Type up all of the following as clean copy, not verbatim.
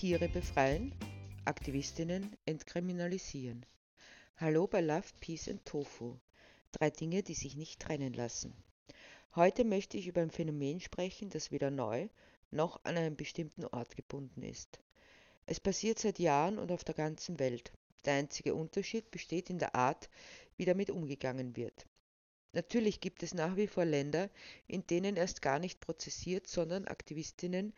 Tiere befreien, Aktivistinnen entkriminalisieren. Hallo bei Love, Peace and Tofu. 3 Dinge, die sich nicht trennen lassen. Heute möchte ich über ein Phänomen sprechen, das weder neu noch an einen bestimmten Ort gebunden ist. Es passiert seit Jahren und auf der ganzen Welt. Der einzige Unterschied besteht in der Art, wie damit umgegangen wird. Natürlich gibt es nach wie vor Länder, in denen erst gar nicht prozessiert, sondern Aktivistinnen,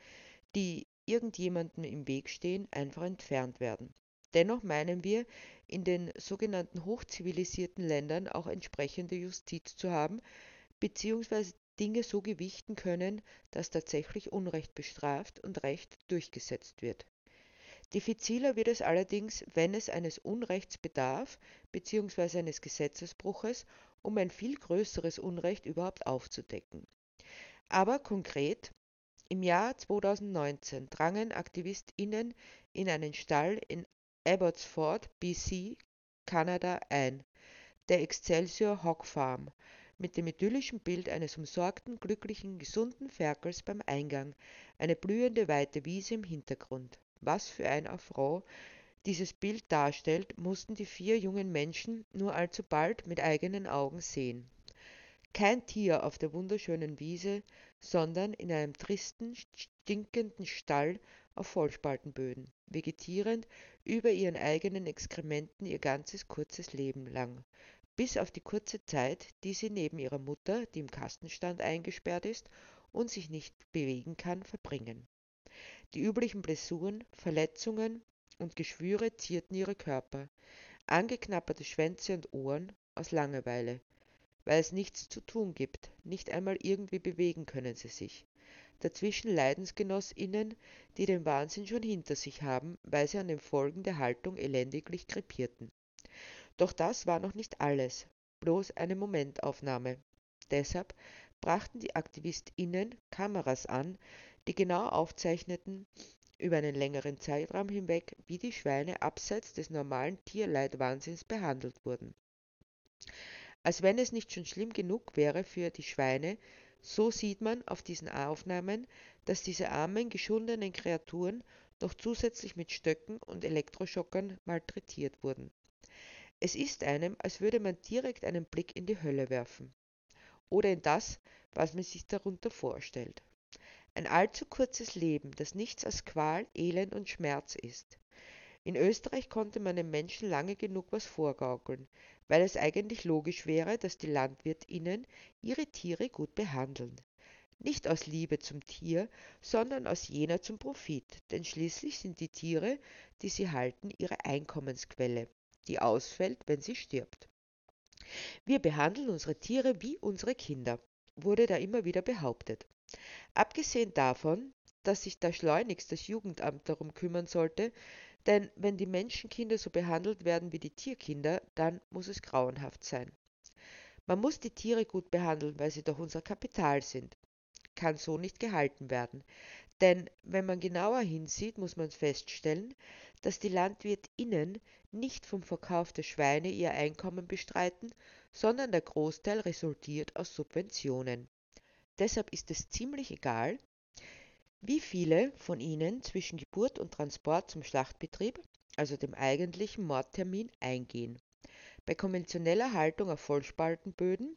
die irgendjemandem im Weg stehen, einfach entfernt werden. Dennoch meinen wir, in den sogenannten hochzivilisierten Ländern auch entsprechende Justiz zu haben, beziehungsweise Dinge so gewichten können, dass tatsächlich Unrecht bestraft und Recht durchgesetzt wird. Diffiziler wird es allerdings, wenn es eines Unrechts bedarf, beziehungsweise eines Gesetzesbruches, um ein viel größeres Unrecht überhaupt aufzudecken. Aber konkret: Im Jahr 2019 drangen AktivistInnen in einen Stall in Abbotsford, BC, Kanada ein, der Excelsior Hog Farm, mit dem idyllischen Bild eines umsorgten, glücklichen, gesunden Ferkels beim Eingang, eine blühende, weite Wiese im Hintergrund. Was für ein Affront dieses Bild darstellt, mussten die 4 jungen Menschen nur allzu bald mit eigenen Augen sehen. Kein Tier auf der wunderschönen Wiese, sondern in einem tristen, stinkenden Stall auf Vollspaltenböden, vegetierend über ihren eigenen Exkrementen ihr ganzes kurzes Leben lang. Bis auf die kurze Zeit, die sie neben ihrer Mutter, die im Kastenstand eingesperrt ist und sich nicht bewegen kann, verbringen. Die üblichen Blessuren, Verletzungen und Geschwüre zierten ihre Körper, angeknabberte Schwänze und Ohren aus Langeweile. Weil es nichts zu tun gibt, nicht einmal irgendwie bewegen können sie sich. Dazwischen LeidensgenossInnen, die den Wahnsinn schon hinter sich haben, weil sie an den Folgen der Haltung elendiglich krepierten. Doch das war noch nicht alles, bloß eine Momentaufnahme. Deshalb brachten die AktivistInnen Kameras an, die genau aufzeichneten, über einen längeren Zeitraum hinweg, wie die Schweine abseits des normalen Tierleidwahnsinns behandelt wurden. Als wenn es nicht schon schlimm genug wäre für die Schweine, so sieht man auf diesen Aufnahmen, dass diese armen, geschundenen Kreaturen noch zusätzlich mit Stöcken und Elektroschockern malträtiert wurden. Es ist einem, als würde man direkt einen Blick in die Hölle werfen. Oder in das, was man sich darunter vorstellt. Ein allzu kurzes Leben, das nichts als Qual, Elend und Schmerz ist. In Österreich konnte man den Menschen lange genug was vorgaukeln, weil es eigentlich logisch wäre, dass die LandwirtInnen ihre Tiere gut behandeln. Nicht aus Liebe zum Tier, sondern aus jener zum Profit, denn schließlich sind die Tiere, die sie halten, ihre Einkommensquelle, die ausfällt, wenn sie stirbt. Wir behandeln unsere Tiere wie unsere Kinder, wurde da immer wieder behauptet. Abgesehen davon, dass sich da schleunigst das Jugendamt darum kümmern sollte, denn wenn die Menschenkinder so behandelt werden wie die Tierkinder, dann muss es grauenhaft sein. Man muss die Tiere gut behandeln, weil sie doch unser Kapital sind. Kann so nicht gehalten werden. Denn wenn man genauer hinsieht, muss man feststellen, dass die LandwirtInnen nicht vom Verkauf der Schweine ihr Einkommen bestreiten, sondern der Großteil resultiert aus Subventionen. Deshalb ist es ziemlich egal, wie viele von ihnen zwischen Geburt und Transport zum Schlachtbetrieb, also dem eigentlichen Mordtermin, eingehen. Bei konventioneller Haltung auf Vollspaltenböden,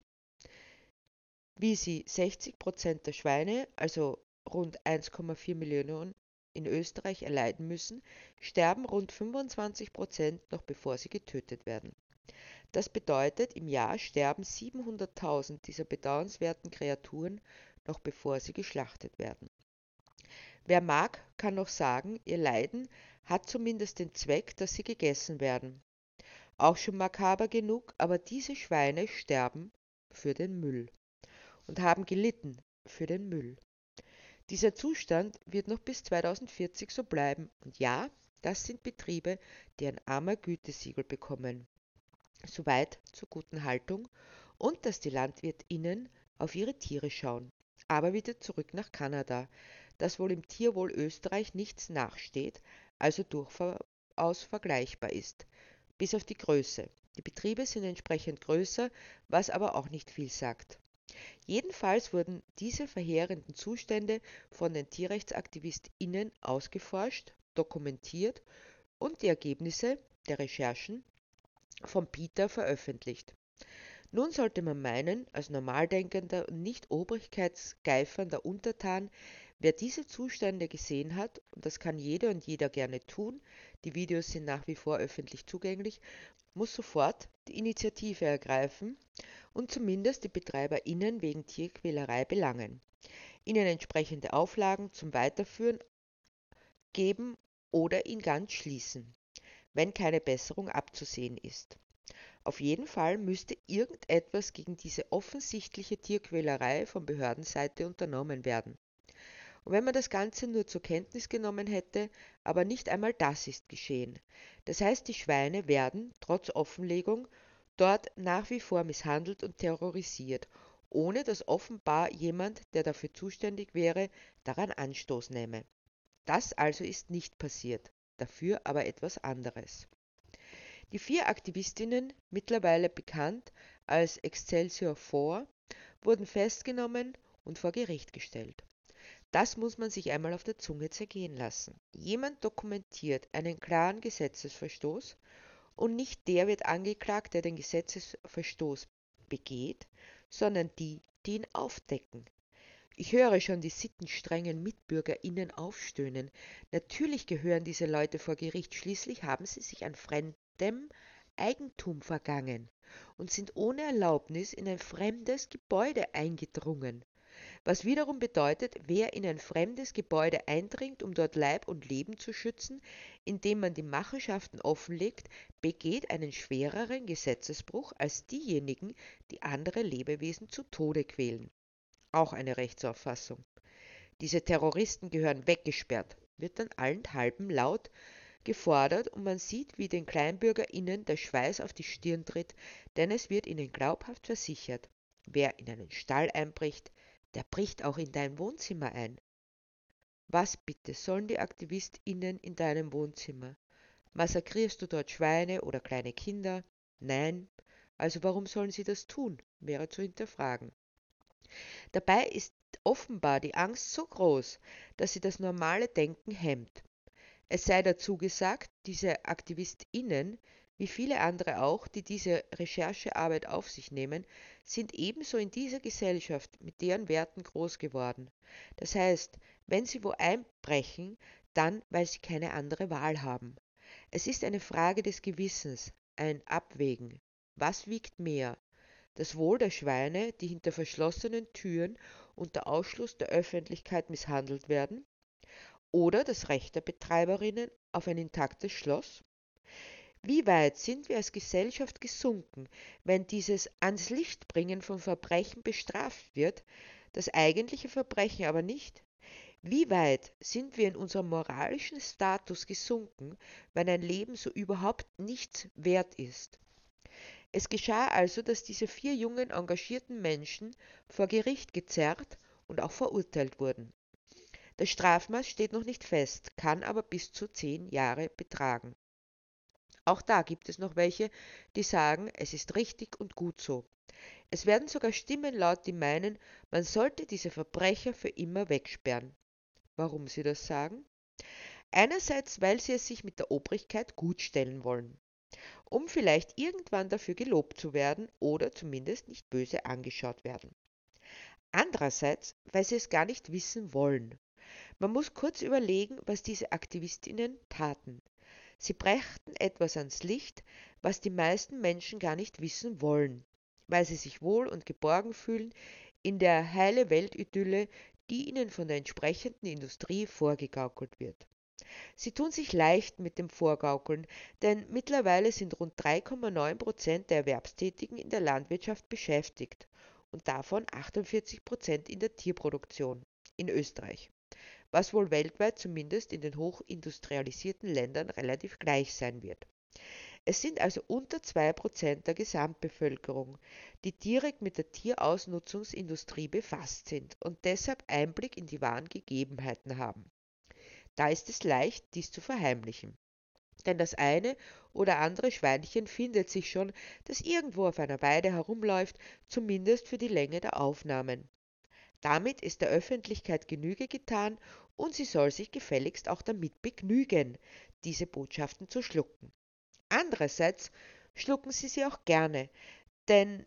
wie sie 60% der Schweine, also rund 1,4 Millionen in Österreich, erleiden müssen, sterben rund 25% noch bevor sie getötet werden. Das bedeutet, im Jahr sterben 700.000 dieser bedauernswerten Kreaturen noch bevor sie geschlachtet werden. Wer mag, kann noch sagen, ihr Leiden hat zumindest den Zweck, dass sie gegessen werden. Auch schon makaber genug, aber diese Schweine sterben für den Müll und haben gelitten für den Müll. Dieser Zustand wird noch bis 2040 so bleiben. Und ja, das sind Betriebe, die ein AMA Gütesiegel bekommen. Soweit zur guten Haltung und dass die LandwirtInnen auf ihre Tiere schauen. Aber wieder zurück nach Kanada, das wohl im Tierwohl Österreich nichts nachsteht, also durchaus vergleichbar ist, bis auf die Größe. Die Betriebe sind entsprechend größer, was aber auch nicht viel sagt. Jedenfalls wurden diese verheerenden Zustände von den TierrechtsaktivistInnen ausgeforscht dokumentiert und die Ergebnisse der Recherchen von PETA veröffentlicht. Nun sollte man meinen, als normaldenkender und nicht obrigkeitsgeifernder Untertan, wer diese Zustände gesehen hat, und das kann jede und jeder gerne tun, die Videos sind nach wie vor öffentlich zugänglich, muss sofort die Initiative ergreifen und zumindest die BetreiberInnen wegen Tierquälerei belangen, ihnen entsprechende Auflagen zum Weiterführen geben oder ihn ganz schließen, wenn keine Besserung abzusehen ist. Auf jeden Fall müsste irgendetwas gegen diese offensichtliche Tierquälerei von Behördenseite unternommen werden. Und wenn man das Ganze nur zur Kenntnis genommen hätte, aber nicht einmal das ist geschehen. Das heißt, die Schweine werden, trotz Offenlegung, dort nach wie vor misshandelt und terrorisiert, ohne dass offenbar jemand, der dafür zuständig wäre, daran Anstoß nehme. Das also ist nicht passiert, dafür aber etwas anderes. Die 4 Aktivistinnen, mittlerweile bekannt als Excelsior 4, wurden festgenommen und vor Gericht gestellt. Das muss man sich einmal auf der Zunge zergehen lassen. Jemand dokumentiert einen klaren Gesetzesverstoß und nicht der wird angeklagt, der den Gesetzesverstoß begeht, sondern die, die ihn aufdecken. Ich höre schon die sittenstrengen MitbürgerInnen aufstöhnen. Natürlich gehören diese Leute vor Gericht, schließlich haben sie sich an fremdem Eigentum vergangen und sind ohne Erlaubnis in ein fremdes Gebäude eingedrungen. Was wiederum bedeutet, wer in ein fremdes Gebäude eindringt, um dort Leib und Leben zu schützen, indem man die Machenschaften offenlegt, begeht einen schwereren Gesetzesbruch als diejenigen, die andere Lebewesen zu Tode quälen. Auch eine Rechtsauffassung. Diese Terroristen gehören weggesperrt, wird dann allenthalben laut gefordert und man sieht, wie den KleinbürgerInnen der Schweiß auf die Stirn tritt, denn es wird ihnen glaubhaft versichert, wer in einen Stall einbricht, der bricht auch in dein Wohnzimmer ein. Was bitte sollen die AktivistInnen in deinem Wohnzimmer? Massakrierst du dort Schweine oder kleine Kinder? Nein, also warum sollen sie das tun, wäre zu hinterfragen. Dabei ist offenbar die Angst so groß, dass sie das normale Denken hemmt. Es sei dazu gesagt, diese AktivistInnen, wie viele andere auch, die diese Recherchearbeit auf sich nehmen, sind ebenso in dieser Gesellschaft mit deren Werten groß geworden. Das heißt, wenn sie wo einbrechen, dann, weil sie keine andere Wahl haben. Es ist eine Frage des Gewissens, ein Abwägen. Was wiegt mehr? Das Wohl der Schweine, die hinter verschlossenen Türen unter Ausschluss der Öffentlichkeit misshandelt werden, oder das Recht der Betreiberinnen auf ein intaktes Schloss? Wie weit sind wir als Gesellschaft gesunken, wenn dieses ans Licht bringen von Verbrechen bestraft wird, das eigentliche Verbrechen aber nicht? Wie weit sind wir in unserem moralischen Status gesunken, wenn ein Leben so überhaupt nichts wert ist? Es geschah also, dass diese 4 jungen, engagierten Menschen vor Gericht gezerrt und auch verurteilt wurden. Das Strafmaß steht noch nicht fest, kann aber bis zu 10 Jahre betragen. Auch da gibt es noch welche, die sagen, es ist richtig und gut so. Es werden sogar Stimmen laut, die meinen, man sollte diese Verbrecher für immer wegsperren. Warum sie das sagen? Einerseits, weil sie es sich mit der Obrigkeit gutstellen wollen, um vielleicht irgendwann dafür gelobt zu werden oder zumindest nicht böse angeschaut werden. Andererseits, weil sie es gar nicht wissen wollen. Man muss kurz überlegen, was diese AktivistInnen taten. Sie brachten etwas ans Licht, was die meisten Menschen gar nicht wissen wollen, weil sie sich wohl und geborgen fühlen in der heile Weltidylle, die ihnen von der entsprechenden Industrie vorgegaukelt wird. Sie tun sich leicht mit dem Vorgaukeln, denn mittlerweile sind rund 3,9% der Erwerbstätigen in der Landwirtschaft beschäftigt und davon 48% in der Tierproduktion in Österreich, was wohl weltweit zumindest in den hochindustrialisierten Ländern relativ gleich sein wird. Es sind also unter 2% der Gesamtbevölkerung, die direkt mit der Tierausnutzungsindustrie befasst sind und deshalb Einblick in die wahren Gegebenheiten haben. Da ist es leicht, dies zu verheimlichen. Denn das eine oder andere Schweinchen findet sich schon, das irgendwo auf einer Weide herumläuft, zumindest für die Länge der Aufnahmen. Damit ist der Öffentlichkeit Genüge getan und sie soll sich gefälligst auch damit begnügen, diese Botschaften zu schlucken. Andererseits schlucken sie auch gerne, denn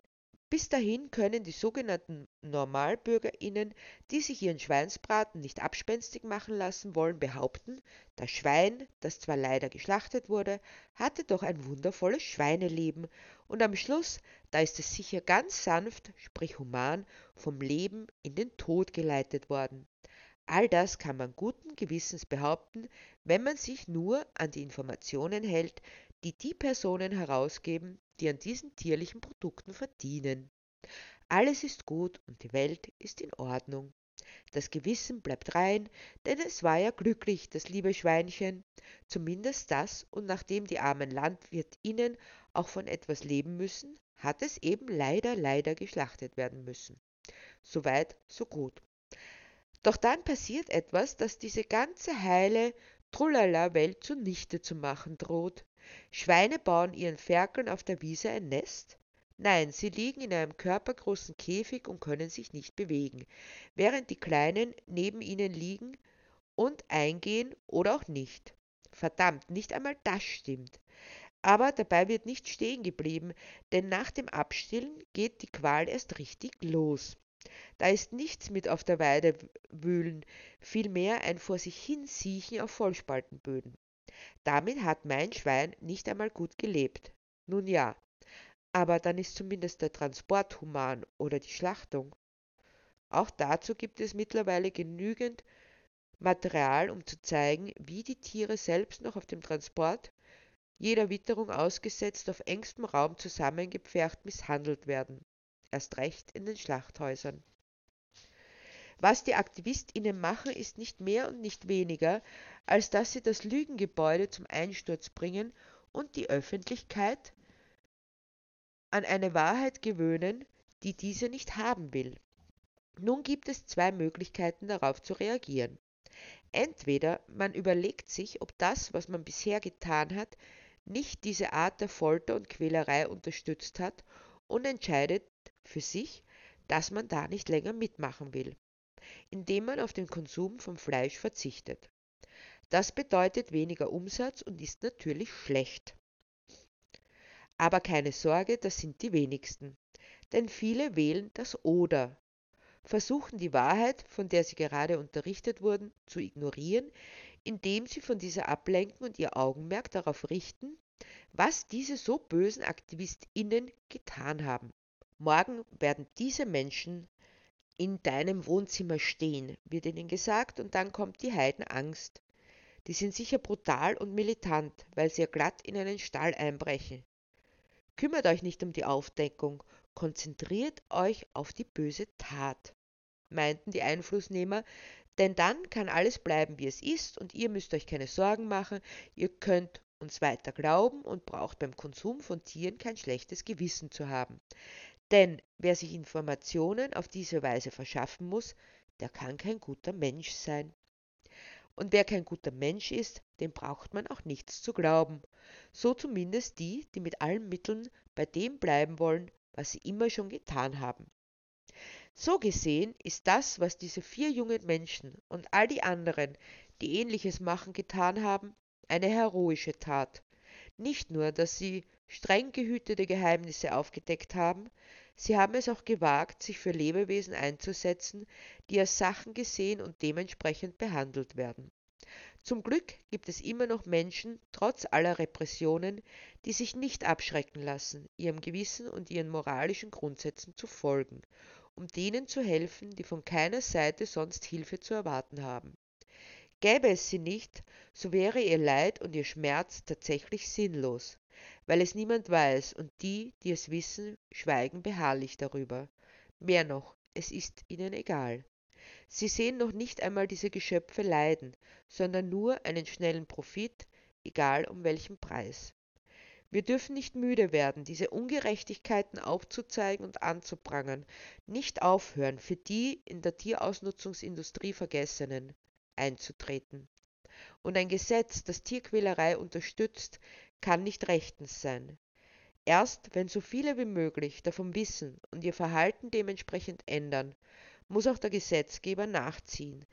bis dahin können die sogenannten NormalbürgerInnen, die sich ihren Schweinsbraten nicht abspenstig machen lassen wollen, behaupten, das Schwein, das zwar leider geschlachtet wurde, hatte doch ein wundervolles Schweineleben und am Schluss, da ist es sicher ganz sanft, sprich human, vom Leben in den Tod geleitet worden. All das kann man guten Gewissens behaupten, wenn man sich nur an die Informationen hält, die die Personen herausgeben, die an diesen tierlichen Produkten verdienen. Alles ist gut und die Welt ist in Ordnung. Das Gewissen bleibt rein, denn es war ja glücklich, das liebe Schweinchen. Zumindest das, und nachdem die armen LandwirtInnen auch von etwas leben müssen, hat es eben leider geschlachtet werden müssen. Soweit, so gut. Doch dann passiert etwas, das diese ganze heile Trulala-Welt zunichte zu machen droht. Schweine bauen ihren Ferkeln auf der Wiese ein Nest? Nein, sie liegen in einem körpergroßen Käfig und können sich nicht bewegen, während die Kleinen neben ihnen liegen und eingehen oder auch nicht. Verdammt, nicht einmal das stimmt. Aber dabei wird nicht stehen geblieben, denn nach dem Abstillen geht die Qual erst richtig los. Da ist nichts mit auf der Weide wühlen, vielmehr ein vor sich hin Siechen auf Vollspaltenböden. Damit hat mein Schwein nicht einmal gut gelebt. Nun ja, aber dann ist zumindest der Transport human oder die Schlachtung. Auch dazu gibt es mittlerweile genügend Material, um zu zeigen, wie die Tiere selbst noch auf dem Transport, jeder Witterung ausgesetzt, auf engstem Raum zusammengepfercht misshandelt werden. Erst recht in den Schlachthäusern. Was die AktivistInnen machen, ist nicht mehr und nicht weniger, als dass sie das Lügengebäude zum Einsturz bringen und die Öffentlichkeit an eine Wahrheit gewöhnen, die diese nicht haben will. Nun gibt es zwei Möglichkeiten, darauf zu reagieren. Entweder man überlegt sich, ob das, was man bisher getan hat, nicht diese Art der Folter und Quälerei unterstützt hat und entscheidet für sich, dass man da nicht länger mitmachen will, indem man auf den Konsum von Fleisch verzichtet. Das bedeutet weniger Umsatz und ist natürlich schlecht. Aber keine Sorge, das sind die wenigsten, denn viele wählen das Oder, versuchen die Wahrheit, von der sie gerade unterrichtet wurden, zu ignorieren, indem sie von dieser ablenken und ihr Augenmerk darauf richten, was diese so bösen AktivistInnen getan haben. Morgen werden diese Menschen in deinem Wohnzimmer stehen, wird ihnen gesagt, und dann kommt die Heidenangst. Die sind sicher brutal und militant, weil sie ja glatt in einen Stall einbrechen. Kümmert euch nicht um die Aufdeckung, konzentriert euch auf die böse Tat, meinten die Einflussnehmer, denn dann kann alles bleiben, wie es ist, und ihr müsst euch keine Sorgen machen, ihr könnt uns weiter glauben und braucht beim Konsum von Tieren kein schlechtes Gewissen zu haben. Denn wer sich Informationen auf diese Weise verschaffen muss, der kann kein guter Mensch sein. Und wer kein guter Mensch ist, dem braucht man auch nichts zu glauben. So zumindest die, die mit allen Mitteln bei dem bleiben wollen, was sie immer schon getan haben. So gesehen ist das, was diese 4 jungen Menschen und all die anderen, die Ähnliches machen, getan haben, eine heroische Tat. Nicht nur, dass sie streng gehütete Geheimnisse aufgedeckt haben, sie haben es auch gewagt, sich für Lebewesen einzusetzen, die als Sachen gesehen und dementsprechend behandelt werden. Zum Glück gibt es immer noch Menschen, trotz aller Repressionen, die sich nicht abschrecken lassen, ihrem Gewissen und ihren moralischen Grundsätzen zu folgen, um denen zu helfen, die von keiner Seite sonst Hilfe zu erwarten haben. Gäbe es sie nicht, so wäre ihr Leid und ihr Schmerz tatsächlich sinnlos, weil es niemand weiß und die, die es wissen, schweigen beharrlich darüber. Mehr noch, es ist ihnen egal. Sie sehen noch nicht einmal diese Geschöpfe leiden, sondern nur einen schnellen Profit, egal um welchen Preis. Wir dürfen nicht müde werden, diese Ungerechtigkeiten aufzuzeigen und anzuprangern, nicht aufhören, für die in der Tierausnutzungsindustrie Vergessenen einzutreten. Und ein Gesetz, das Tierquälerei unterstützt, kann nicht rechtens sein. Erst wenn so viele wie möglich davon wissen und ihr Verhalten dementsprechend ändern, muss auch der Gesetzgeber nachziehen,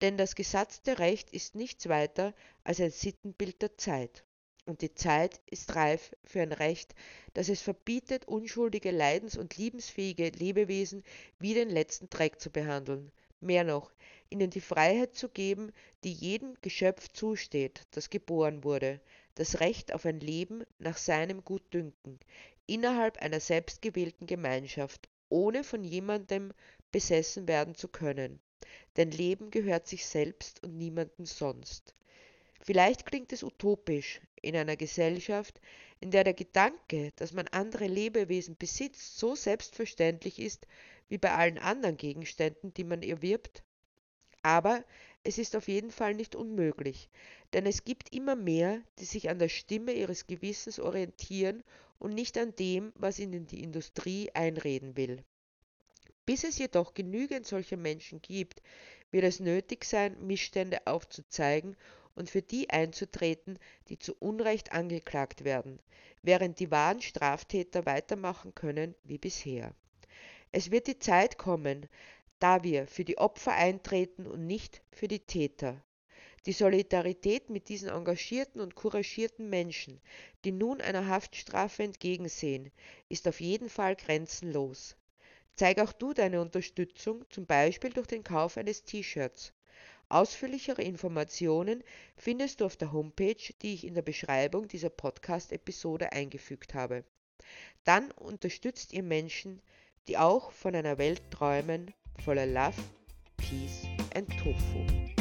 denn das gesatzte Recht ist nichts weiter als ein Sittenbild der Zeit. Und die Zeit ist reif für ein Recht, das es verbietet, unschuldige, leidens- und liebensfähige Lebewesen wie den letzten Dreck zu behandeln. Mehr noch, ihnen die Freiheit zu geben, die jedem Geschöpf zusteht, das geboren wurde, das Recht auf ein Leben nach seinem Gutdünken, innerhalb einer selbstgewählten Gemeinschaft, ohne von jemandem besessen werden zu können. Denn Leben gehört sich selbst und niemandem sonst. Vielleicht klingt es utopisch, in einer Gesellschaft, in der der Gedanke, dass man andere Lebewesen besitzt, so selbstverständlich ist wie bei allen anderen Gegenständen, die man erwirbt. Aber es ist auf jeden Fall nicht unmöglich, denn es gibt immer mehr, die sich an der Stimme ihres Gewissens orientieren und nicht an dem, was ihnen die Industrie einreden will. Bis es jedoch genügend solcher Menschen gibt, wird es nötig sein, Missstände aufzuzeigen und für die einzutreten, die zu Unrecht angeklagt werden, während die wahren Straftäter weitermachen können wie bisher. Es wird die Zeit kommen, da wir für die Opfer eintreten und nicht für die Täter. Die Solidarität mit diesen engagierten und couragierten Menschen, die nun einer Haftstrafe entgegensehen, ist auf jeden Fall grenzenlos. Zeig auch du deine Unterstützung, zum Beispiel durch den Kauf eines T-Shirts. Ausführlichere Informationen findest du auf der Homepage, die ich in der Beschreibung dieser Podcast-Episode eingefügt habe. Dann unterstützt ihr Menschen, die auch von einer Welt träumen, voller Love, Peace and Tofu.